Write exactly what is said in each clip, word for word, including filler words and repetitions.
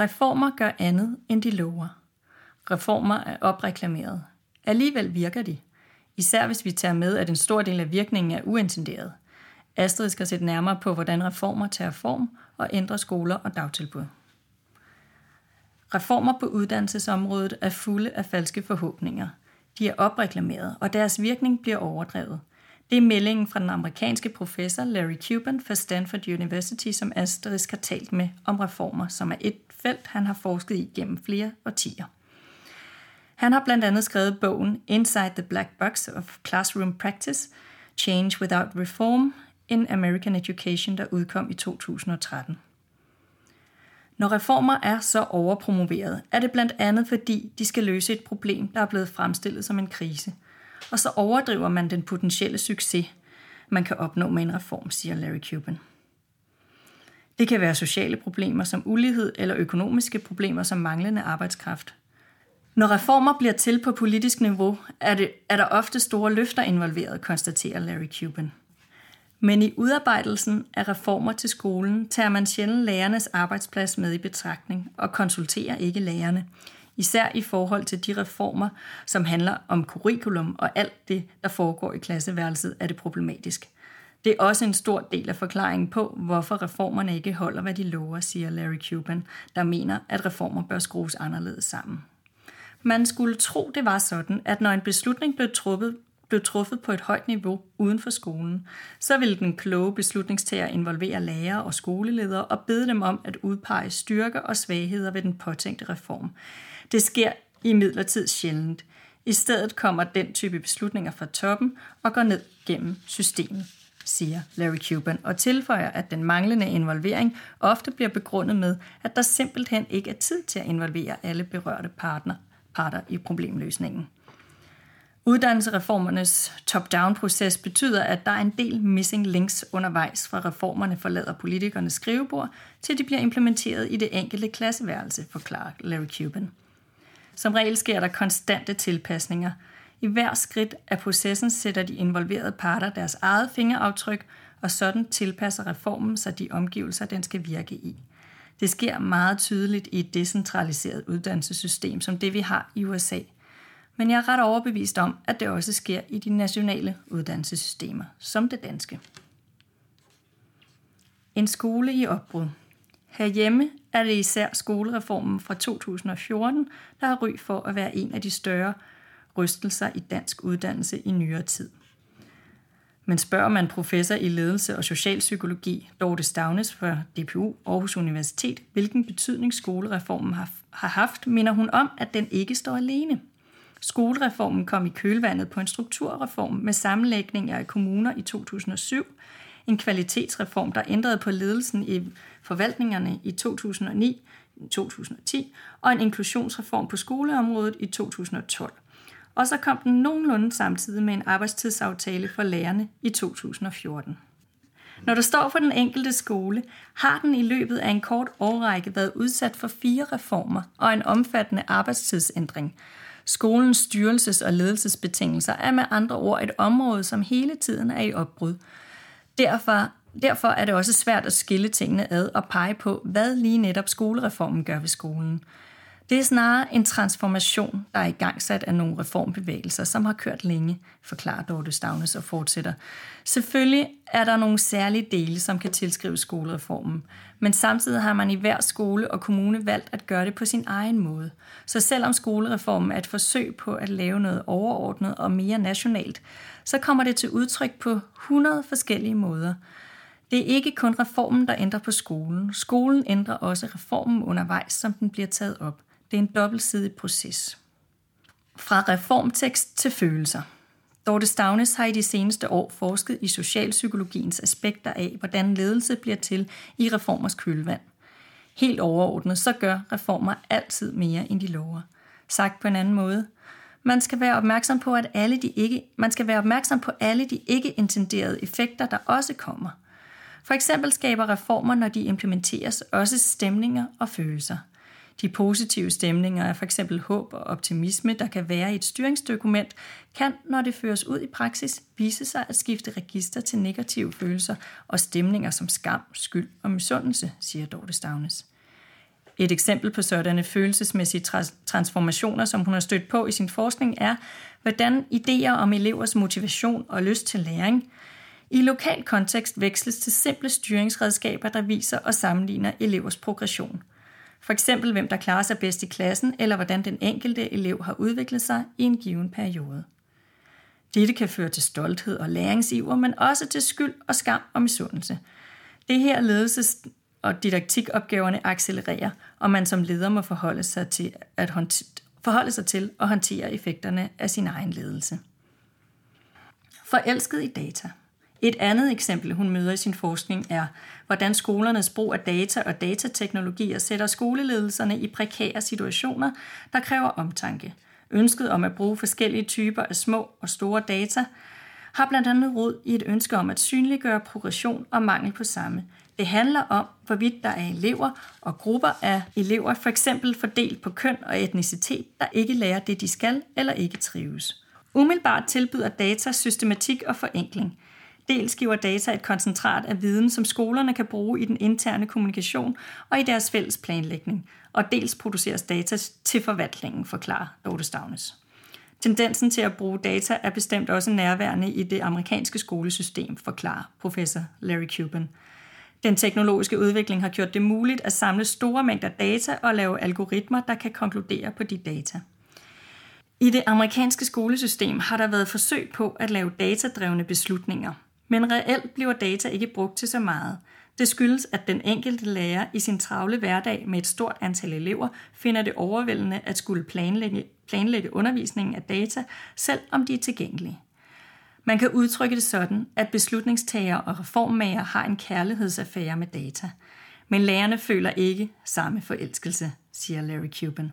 Reformer gør andet, end de lover. Reformer er opreklameret. Alligevel virker de. Især hvis vi tager med, at en stor del af virkningen er uintenderet. Asterisk har set nærmere på, hvordan reformer tager form og ændrer skoler og dagtilbud. Reformer på uddannelsesområdet er fulde af falske forhåbninger. De er opreklameret, og deres virkning bliver overdrevet. Det er meldingen fra den amerikanske professor Larry Cuban fra Stanford University, som Asterisk har talt med om reformer, som er et felt, han har forsket i gennem flere årtier. Han har blandt andet skrevet bogen Inside the Black Box of Classroom Practice, Change Without Reform in American Education, der udkom i to tusind og tretten. Når reformer er så overpromoveret, er det blandt andet fordi, de skal løse et problem, der er blevet fremstillet som en krise. Og så overdriver man den potentielle succes, man kan opnå med en reform, siger Larry Cuban. Det kan være sociale problemer som ulighed eller økonomiske problemer som manglende arbejdskraft. Når reformer bliver til på politisk niveau, er, det, er der ofte store løfter involveret, konstaterer Larry Cuban. Men i udarbejdelsen af reformer til skolen tager man sjældent lærernes arbejdsplads med i betragtning og konsulterer ikke lærerne, især i forhold til de reformer, som handler om curriculum og alt det, der foregår i klasseværelset, er det problematisk. Det er også en stor del af forklaringen på, hvorfor reformerne ikke holder, hvad de lover, siger Larry Cuban, der mener, at reformer bør skrues anderledes sammen. Man skulle tro, det var sådan, at når en beslutning blev truffet, blev truffet på et højt niveau uden for skolen, så ville den kloge beslutningstager involvere lærere og skoleledere og bede dem om at udpege styrker og svagheder ved den påtænkte reform. Det sker imidlertid sjældent. I stedet kommer den type beslutninger fra toppen og går ned gennem systemet, siger Larry Cuban, og tilføjer, at den manglende involvering ofte bliver begrundet med, at der simpelthen ikke er tid til at involvere alle berørte partner, parter i problemløsningen. Uddannelsereformernes top-down-proces betyder, at der er en del missing links undervejs, fra reformerne forlader politikernes skrivebord, til de bliver implementeret i det enkelte klasseværelse, forklarer Larry Cuban. Som regel sker der konstante tilpasninger. I hver skridt af processen sætter de involverede parter deres eget fingeraftryk, og sådan tilpasser reformen sig de omgivelser, den skal virke i. Det sker meget tydeligt i et decentraliseret uddannelsessystem, som det vi har i U S A. Men jeg er ret overbevist om, at det også sker i de nationale uddannelsessystemer, som det danske. En skole i opbrud. Herhjemme er det især skolereformen fra to tusind og fjorten, der har ry for at være en af de større rystelser i dansk uddannelse i nyere tid. Men spørger man professor i ledelse og socialpsykologi Dorthe Staunæs fra D P U Aarhus Universitet, hvilken betydning skolereformen har haft, minder hun om, at den ikke står alene. Skolereformen kom i kølvandet på en strukturreform med sammenlægninger af kommuner i to tusind og syv, en kvalitetsreform, der ændrede på ledelsen i forvaltningerne i to tusind og ni til to tusind og ti, og en inklusionsreform på skoleområdet i to tusind og tolv. Og så kom den nogenlunde samtidig med en arbejdstidsaftale for lærerne i to tusind og fjorten. Når der står for den enkelte skole, har den i løbet af en kort årrække været udsat for fire reformer og en omfattende arbejdstidsændring. Skolens styrelses- og ledelsesbetingelser er med andre ord et område, som hele tiden er i opbrud. Derfor, derfor er det også svært at skille tingene ad og pege på, hvad lige netop skolereformen gør ved skolen. Det er snarere en transformation, der er igangsat af nogle reformbevægelser, som har kørt længe, forklarer Dorthe Staunæs og fortsætter. Selvfølgelig er der nogle særlige dele, som kan tilskrives skolereformen, men samtidig har man i hver skole og kommune valgt at gøre det på sin egen måde. Så selvom skolereformen er et forsøg på at lave noget overordnet og mere nationalt, så kommer det til udtryk på hundrede forskellige måder. Det er ikke kun reformen, der ændrer på skolen. Skolen ændrer også reformen undervejs, som den bliver taget op. Det er en dobbeltsidig proces. Fra reformtekst til følelser. Dorthe Staunæs har i de seneste år forsket i socialpsykologiens aspekter af, hvordan ledelse bliver til i reformers kølvand. Helt overordnet, så gør reformer altid mere, end de lover. Sagt på en anden måde. Man skal være opmærksom på, at alle de ikke, man skal være opmærksom på alle de ikke-intenderede effekter, der også kommer. For eksempel skaber reformer, når de implementeres, også stemninger og følelser. De positive stemninger er f.eks. håb og optimisme, der kan være i et styringsdokument, kan, når det føres ud i praksis, vise sig at skifte register til negative følelser og stemninger som skam, skyld og misundelse, siger Dorthe Staunæs. Et eksempel på sådanne følelsesmæssige transformationer, som hun har stødt på i sin forskning, er, hvordan idéer om elevers motivation og lyst til læring i lokal kontekst veksles til simple styringsredskaber, der viser og sammenligner elevers progression. For eksempel hvem der klarer sig bedst i klassen, eller hvordan den enkelte elev har udviklet sig i en given periode. Dette kan føre til stolthed og læringsiver, men også til skyld og skam og misundelse. Det her ledelses- og didaktikopgaverne accelererer, og man som leder må forholde sig til at håndtere, forholde sig til at håndtere effekterne af sin egen ledelse. Forelsket i data. Et andet eksempel, hun møder i sin forskning, er, hvordan skolernes brug af data og datateknologier sætter skoleledelserne i prekære situationer, der kræver omtanke. Ønsket om at bruge forskellige typer af små og store data har blandt andet rod i et ønske om at synliggøre progression og mangel på samme. Det handler om, hvorvidt der er elever og grupper af elever, f.eks. fordelt på køn og etnicitet, der ikke lærer det, de skal eller ikke trives. Umiddelbart tilbyder data systematik og forenkling. Dels giver data et koncentrat af viden, som skolerne kan bruge i den interne kommunikation og i deres fælles planlægning, og dels produceres data til forvaltningen, forklarer Dorthe Staunæs. Tendensen til at bruge data er bestemt også nærværende i det amerikanske skolesystem, forklarer professor Larry Cuban. Den teknologiske udvikling har gjort det muligt at samle store mængder data og lave algoritmer, der kan konkludere på de data. I det amerikanske skolesystem har der været forsøg på at lave datadrevne beslutninger, men reelt bliver data ikke brugt til så meget. Det skyldes, at den enkelte lærer i sin travle hverdag med et stort antal elever finder det overvældende at skulle planlægge, planlægge undervisningen af data, selv om de er tilgængelige. Man kan udtrykke det sådan, at beslutningstagere og reformmager har en kærlighedsaffære med data, men lærerne føler ikke samme forelskelse, siger Larry Cuban.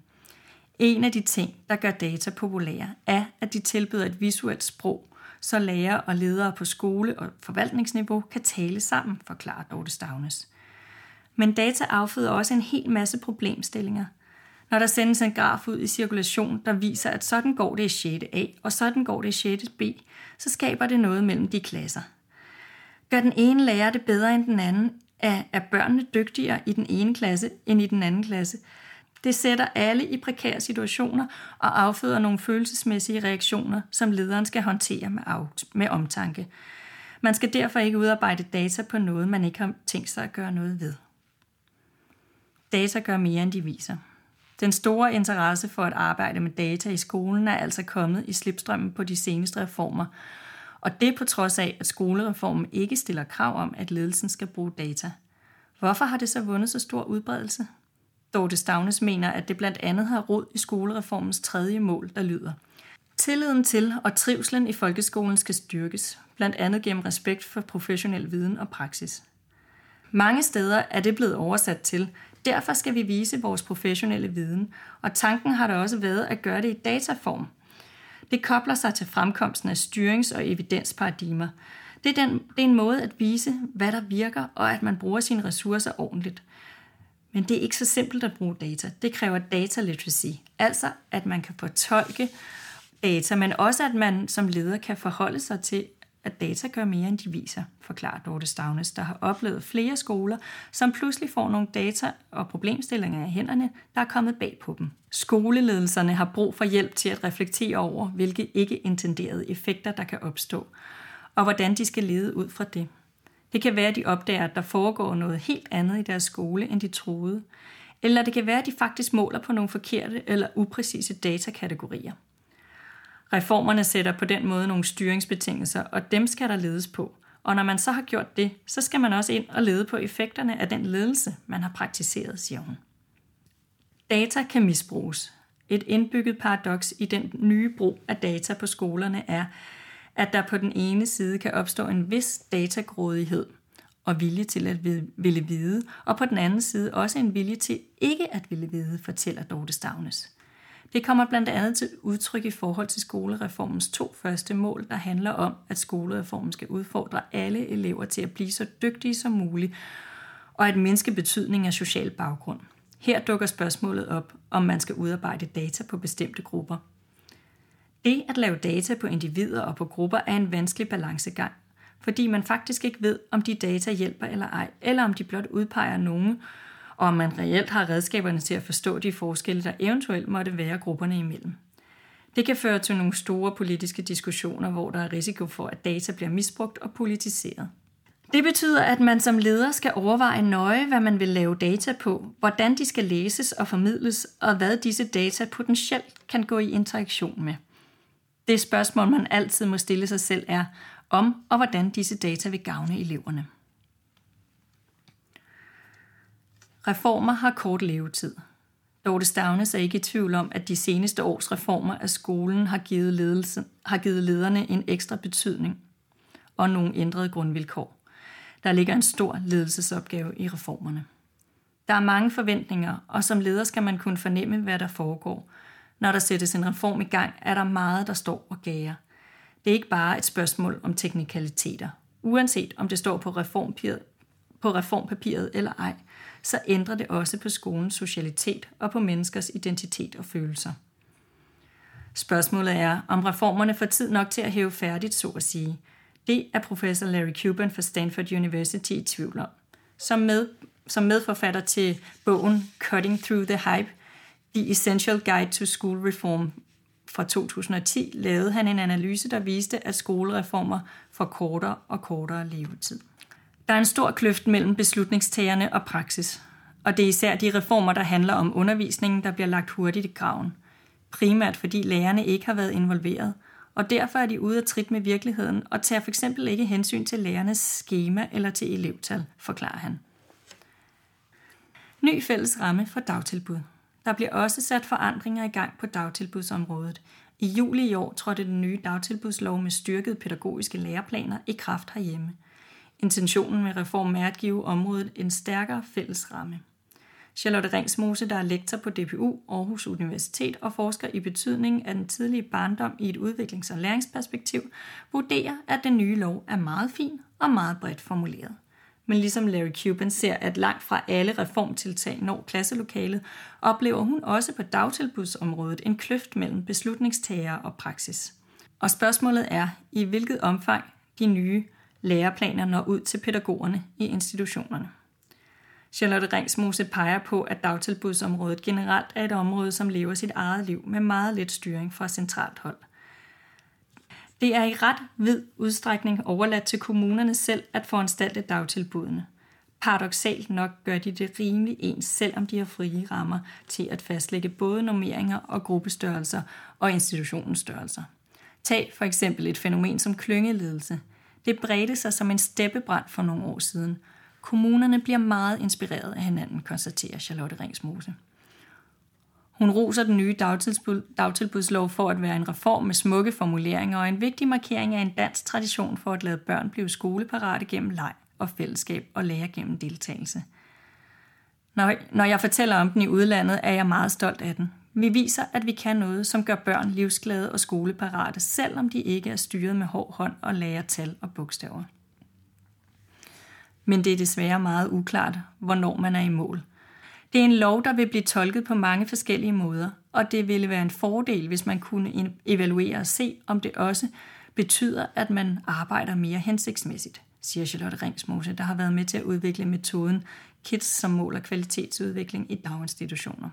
En af de ting, der gør data populære, er, at de tilbyder et visuelt sprog, så lærere og ledere på skole- og forvaltningsniveau kan tale sammen, forklarer Dorthe Staunæs. Men data afføder også en hel masse problemstillinger. Når der sendes en graf ud i cirkulation, der viser, at sådan går det i sjette A, og sådan går det i sjette B, så skaber det noget mellem de klasser. Gør den ene lærer det bedre end den anden? Er børnene dygtigere i den ene klasse end i den anden klasse? Det sætter alle i prekære situationer og afføder nogle følelsesmæssige reaktioner, som lederen skal håndtere med, af- med omtanke. Man skal derfor ikke udarbejde data på noget, man ikke har tænkt sig at gøre noget ved. Data gør mere end de viser. Den store interesse for at arbejde med data i skolen er altså kommet i slipstrømmen på de seneste reformer, og det på trods af, at skolereformen ikke stiller krav om, at ledelsen skal bruge data. Hvorfor har det så vundet så stor udbredelse? Dorthe Staunæs mener, at det blandt andet har rod i skolereformens tredje mål, der lyder: tilliden til og trivslen i folkeskolen skal styrkes, blandt andet gennem respekt for professionel viden og praksis. Mange steder er det blevet oversat til, derfor skal vi vise vores professionelle viden, og tanken har der også været at gøre det i dataform. Det kobler sig til fremkomsten af styrings- og evidensparadigmer. Det er, den, det er en måde at vise, hvad der virker, og at man bruger sine ressourcer ordentligt. Men det er ikke så simpelt at bruge data. Det kræver data literacy, altså at man kan fortolke data, men også at man som leder kan forholde sig til, at data gør mere end de viser, forklarer Dorthe Staunæs, der har oplevet flere skoler, som pludselig får nogle data og problemstillinger af hænderne, der er kommet bag på dem. Skoleledelserne har brug for hjælp til at reflektere over, hvilke ikke-intenderede effekter, der kan opstå, og hvordan de skal lede ud fra det. Det kan være, at de opdager, at der foregår noget helt andet i deres skole, end de troede. Eller det kan være, at de faktisk måler på nogle forkerte eller upræcise datakategorier. Reformerne sætter på den måde nogle styringsbetingelser, og dem skal der ledes på. Og når man så har gjort det, så skal man også ind og lede på effekterne af den ledelse, man har praktiseret, siger hun. Data kan misbruges. Et indbygget paradoks i den nye brug af data på skolerne er, at der på den ene side kan opstå en vis datagrådighed og vilje til at ville vide, og på den anden side også en vilje til ikke at ville vide, fortæller Dorthe Staunæs. Det kommer blandt andet til udtryk i forhold til skolereformens to første mål, der handler om, at skolereformen skal udfordre alle elever til at blive så dygtige som muligt, og at mindske betydningen af social baggrund. Her dukker spørgsmålet op, om man skal udarbejde data på bestemte grupper. Det at lave data på individer og på grupper er en vanskelig balancegang, fordi man faktisk ikke ved, om de data hjælper eller ej, eller om de blot udpeger nogen, og om man reelt har redskaberne til at forstå de forskelle, der eventuelt måtte være grupperne imellem. Det kan føre til nogle store politiske diskussioner, hvor der er risiko for, at data bliver misbrugt og politiseret. Det betyder, at man som leder skal overveje nøje, hvad man vil lave data på, hvordan de skal læses og formidles, og hvad disse data potentielt kan gå i interaktion med. Det spørgsmål, man altid må stille sig selv, er om og hvordan disse data vil gavne eleverne. Reformer har kort levetid. Dorthe Staunæs er ikke i tvivl om, at de seneste års reformer af skolen har givet, ledelsen, har givet lederne en ekstra betydning og nogle ændrede grundvilkår. Der ligger en stor ledelsesopgave i reformerne. Der er mange forventninger, og som leder skal man kunne fornemme, hvad der foregår. Når der sættes en reform i gang, er der meget, der står og gærer. Det er ikke bare et spørgsmål om teknikaliteter. Uanset om det står på reformpapiret, på reformpapiret eller ej, så ændrer det også på skolens socialitet og på menneskers identitet og følelser. Spørgsmålet er, om reformerne får tid nok til at hæve færdigt, så at sige. Det er professor Larry Cuban fra Stanford University i tvivl om. Som, med, som medforfatter til bogen Cutting Through the Hype, The Essential Guide to School Reform fra to tusind og ti, lavede han en analyse, der viste, at skolereformer får kortere og kortere levetid. Der er en stor kløft mellem beslutningstagerne og praksis, og det er især de reformer, der handler om undervisningen, der bliver lagt hurtigt i graven. Primært fordi lærerne ikke har været involveret, og derfor er de ude af trit med virkeligheden og tager for eksempel ikke hensyn til lærernes skema eller til elevtal, forklarer han. Ny fælles ramme for dagtilbud. Der bliver også sat forandringer i gang på dagtilbudsområdet. I juli i år trådte den nye dagtilbudslov med styrkede pædagogiske læreplaner i kraft herhjemme. Intentionen med reformen er at give området en stærkere fælles ramme. Charlotte Ringsmose, der er lektor på D P U Aarhus Universitet og forsker i betydningen af den tidlige barndom i et udviklings- og læringsperspektiv, vurderer, at den nye lov er meget fin og meget bredt formuleret. Men ligesom Larry Cuban ser, at langt fra alle reformtiltag når klasselokalet, oplever hun også på dagtilbudsområdet en kløft mellem beslutningstagere og praksis. Og spørgsmålet er, i hvilket omfang de nye læreplaner når ud til pædagogerne i institutionerne. Charlotte Ringsmose peger på, at dagtilbudsområdet generelt er et område, som lever sit eget liv med meget lidt styring fra centralt hold. Det er i ret vid udstrækning overladt til kommunerne selv at foranstalte dagtilbudene. Paradoksalt nok gør de det rimelig ens, selvom de har frie rammer til at fastlægge både normeringer og gruppestørrelser og institutionens størrelser. Tag for eksempel et fænomen som klyngeledelse. Det bredte sig som en steppebrand for nogle år siden. Kommunerne bliver meget inspireret af hinanden, konstaterer Charlotte Ringsmose. Hun roser den nye dagtilbud, dagtilbudslov for at være en reform med smukke formuleringer og en vigtig markering af en dansk tradition for at lade børn blive skoleparate gennem leg og fællesskab og lære gennem deltagelse. Når, når jeg fortæller om den i udlandet, er jeg meget stolt af den. Vi viser, at vi kan noget, som gør børn livsglade og skoleparate, selvom de ikke er styret med hård hånd og lærer tal og bogstaver. Men det er desværre meget uklart, hvornår man er i mål. Det er en lov, der vil blive tolket på mange forskellige måder, og det ville være en fordel, hvis man kunne evaluere og se, om det også betyder, at man arbejder mere hensigtsmæssigt, siger Charlotte Ringsmose, der har været med til at udvikle metoden Kids, som måler kvalitetsudvikling i daginstitutioner.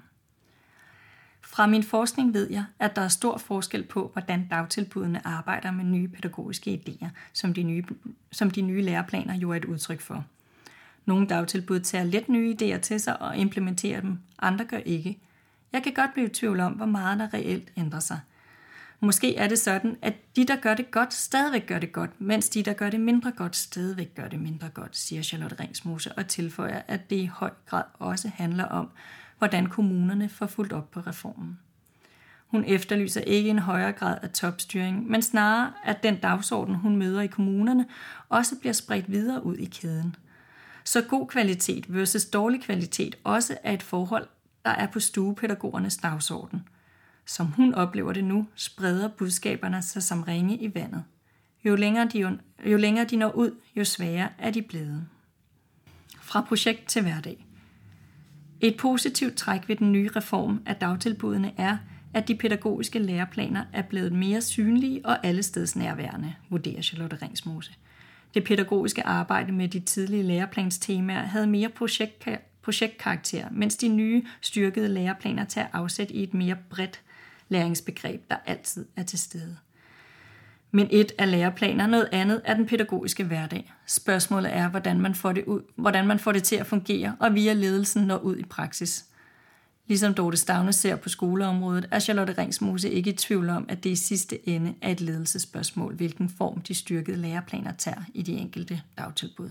Fra min forskning ved jeg, at der er stor forskel på, hvordan dagtilbudene arbejder med nye pædagogiske idéer, som de nye, som de nye læreplaner jo er et udtryk for. Nogle dagtilbud tager let nye idéer til sig og implementerer dem, andre gør ikke. Jeg kan godt blive i tvivl om, hvor meget der reelt ændrer sig. Måske er det sådan, at de, der gør det godt, stadigvæk gør det godt, mens de, der gør det mindre godt, stadigvæk gør det mindre godt, siger Charlotte Ringsmose og tilføjer, at det i høj grad også handler om, hvordan kommunerne får fulgt op på reformen. Hun efterlyser ikke en højere grad af topstyring, men snarere, at den dagsorden, hun møder i kommunerne, også bliver spredt videre ud i kæden. Så god kvalitet versus dårlig kvalitet også er et forhold, der er på stuepædagogernes dagsorden. Som hun oplever det nu, spreder budskaberne sig som ringe i vandet. Jo længere de, jo længere de når ud, jo sværere er de blevet. Fra projekt til hverdag. Et positivt træk ved den nye reform af dagtilbudene er, at de pædagogiske læreplaner er blevet mere synlige og allestedsnærværende, vurderer Charlotte Ringsmose. Det pædagogiske arbejde med de tidlige læreplanstemaer havde mere projekt- projektkarakter, mens de nye styrkede læreplaner tager afsæt i et mere bredt læringsbegreb, der altid er til stede. Men et er læreplaner, noget andet er den pædagogiske hverdag. Spørgsmålet er, hvordan man får det ud, hvordan man får det til at fungere, og via ledelsen når ud i praksis. Ligesom Dorthe Staunæs ser på skoleområdet, er Charlotte Ringsmose ikke i tvivl om, at det i sidste ende er et ledelsesspørgsmål, hvilken form de styrkede læreplaner tager i de enkelte dagtilbud.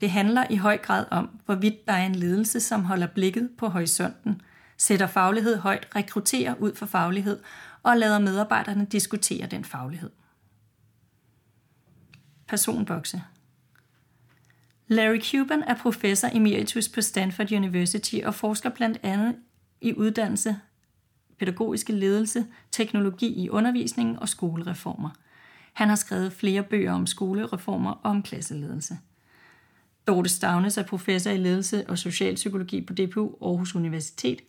Det handler i høj grad om, hvorvidt der er en ledelse, som holder blikket på horisonten, sætter faglighed højt, rekrutterer ud for faglighed og lader medarbejderne diskutere den faglighed. Personbokse. Larry Cuban er professor emeritus på Stanford University og forsker blandt andet i uddannelse, pædagogiske ledelse, teknologi i undervisningen og skolereformer. Han har skrevet flere bøger om skolereformer og om klasseledelse. Dorthe Staunæs er professor i ledelse og socialpsykologi på D P U Aarhus Universitet.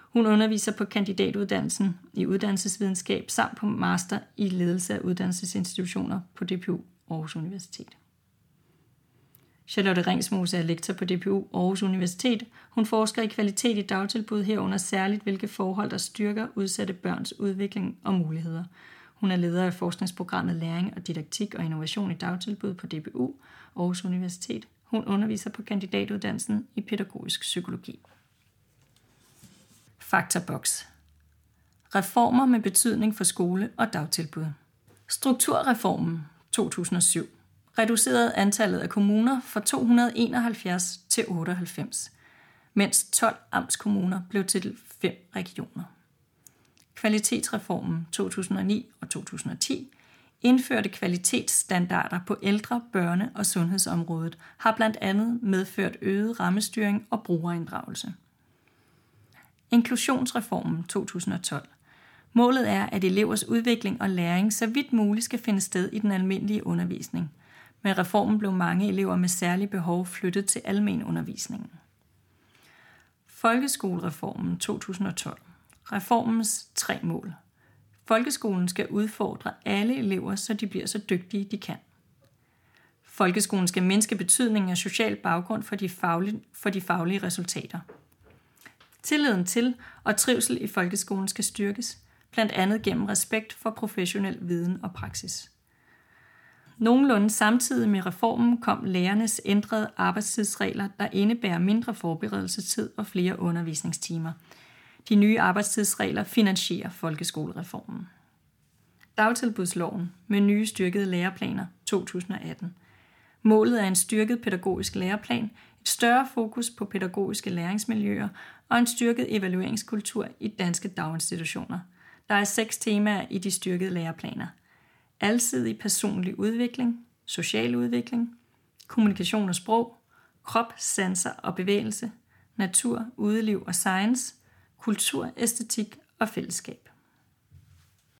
Hun underviser på kandidatuddannelsen i uddannelsesvidenskab samt på master i ledelse af uddannelsesinstitutioner på D P U Aarhus Universitet. Charlotte Ringsmose er lektor på D P U Aarhus Universitet. Hun forsker i kvalitet i dagtilbud, herunder særligt, hvilke forhold der styrker udsatte børns udvikling og muligheder. Hun er leder af forskningsprogrammet Læring og Didaktik og Innovation i dagtilbud på D P U Aarhus Universitet. Hun underviser på kandidatuddannelsen i pædagogisk psykologi. Faktaboks. Reformer med betydning for skole og dagtilbud. Strukturreformen to tusind og syv reducerede antallet af kommuner fra to hundrede og enoghalvfjerds til otteoghalvfems, mens tolv amtskommuner blev til fem regioner. Kvalitetsreformen to tusind og ni og to tusind og ti indførte kvalitetsstandarder på ældre-, børne- og sundhedsområdet, har blandt andet medført øget rammestyring og brugerinddragelse. Inklusionsreformen to tusind og tolv. Målet er, at elevers udvikling og læring så vidt muligt skal finde sted i den almindelige undervisning. Med reformen blev mange elever med særlige behov flyttet til almenundervisningen. Folkeskolereformen to tusind og tolv. Reformens tre mål. Folkeskolen skal udfordre alle elever, så de bliver så dygtige, de kan. Folkeskolen skal mindske betydningen af social baggrund for de faglige, for de faglige resultater. Tilliden til og trivsel i folkeskolen skal styrkes, blandt andet gennem respekt for professionel viden og praksis. Nogenlunde samtidig med reformen kom lærernes ændrede arbejdstidsregler, der indebærer mindre forberedelsestid og flere undervisningstimer. De nye arbejdstidsregler finansierer folkeskolereformen. Dagtilbudsloven med nye styrkede læreplaner to tusind og atten. Målet er en styrket pædagogisk læreplan, et større fokus på pædagogiske læringsmiljøer og en styrket evalueringskultur i danske daginstitutioner. Der er seks temaer i de styrkede læreplaner. Alsidig personlig udvikling, social udvikling, kommunikation og sprog, krop, sanser og bevægelse, natur, udeliv og science, kultur, æstetik og fællesskab.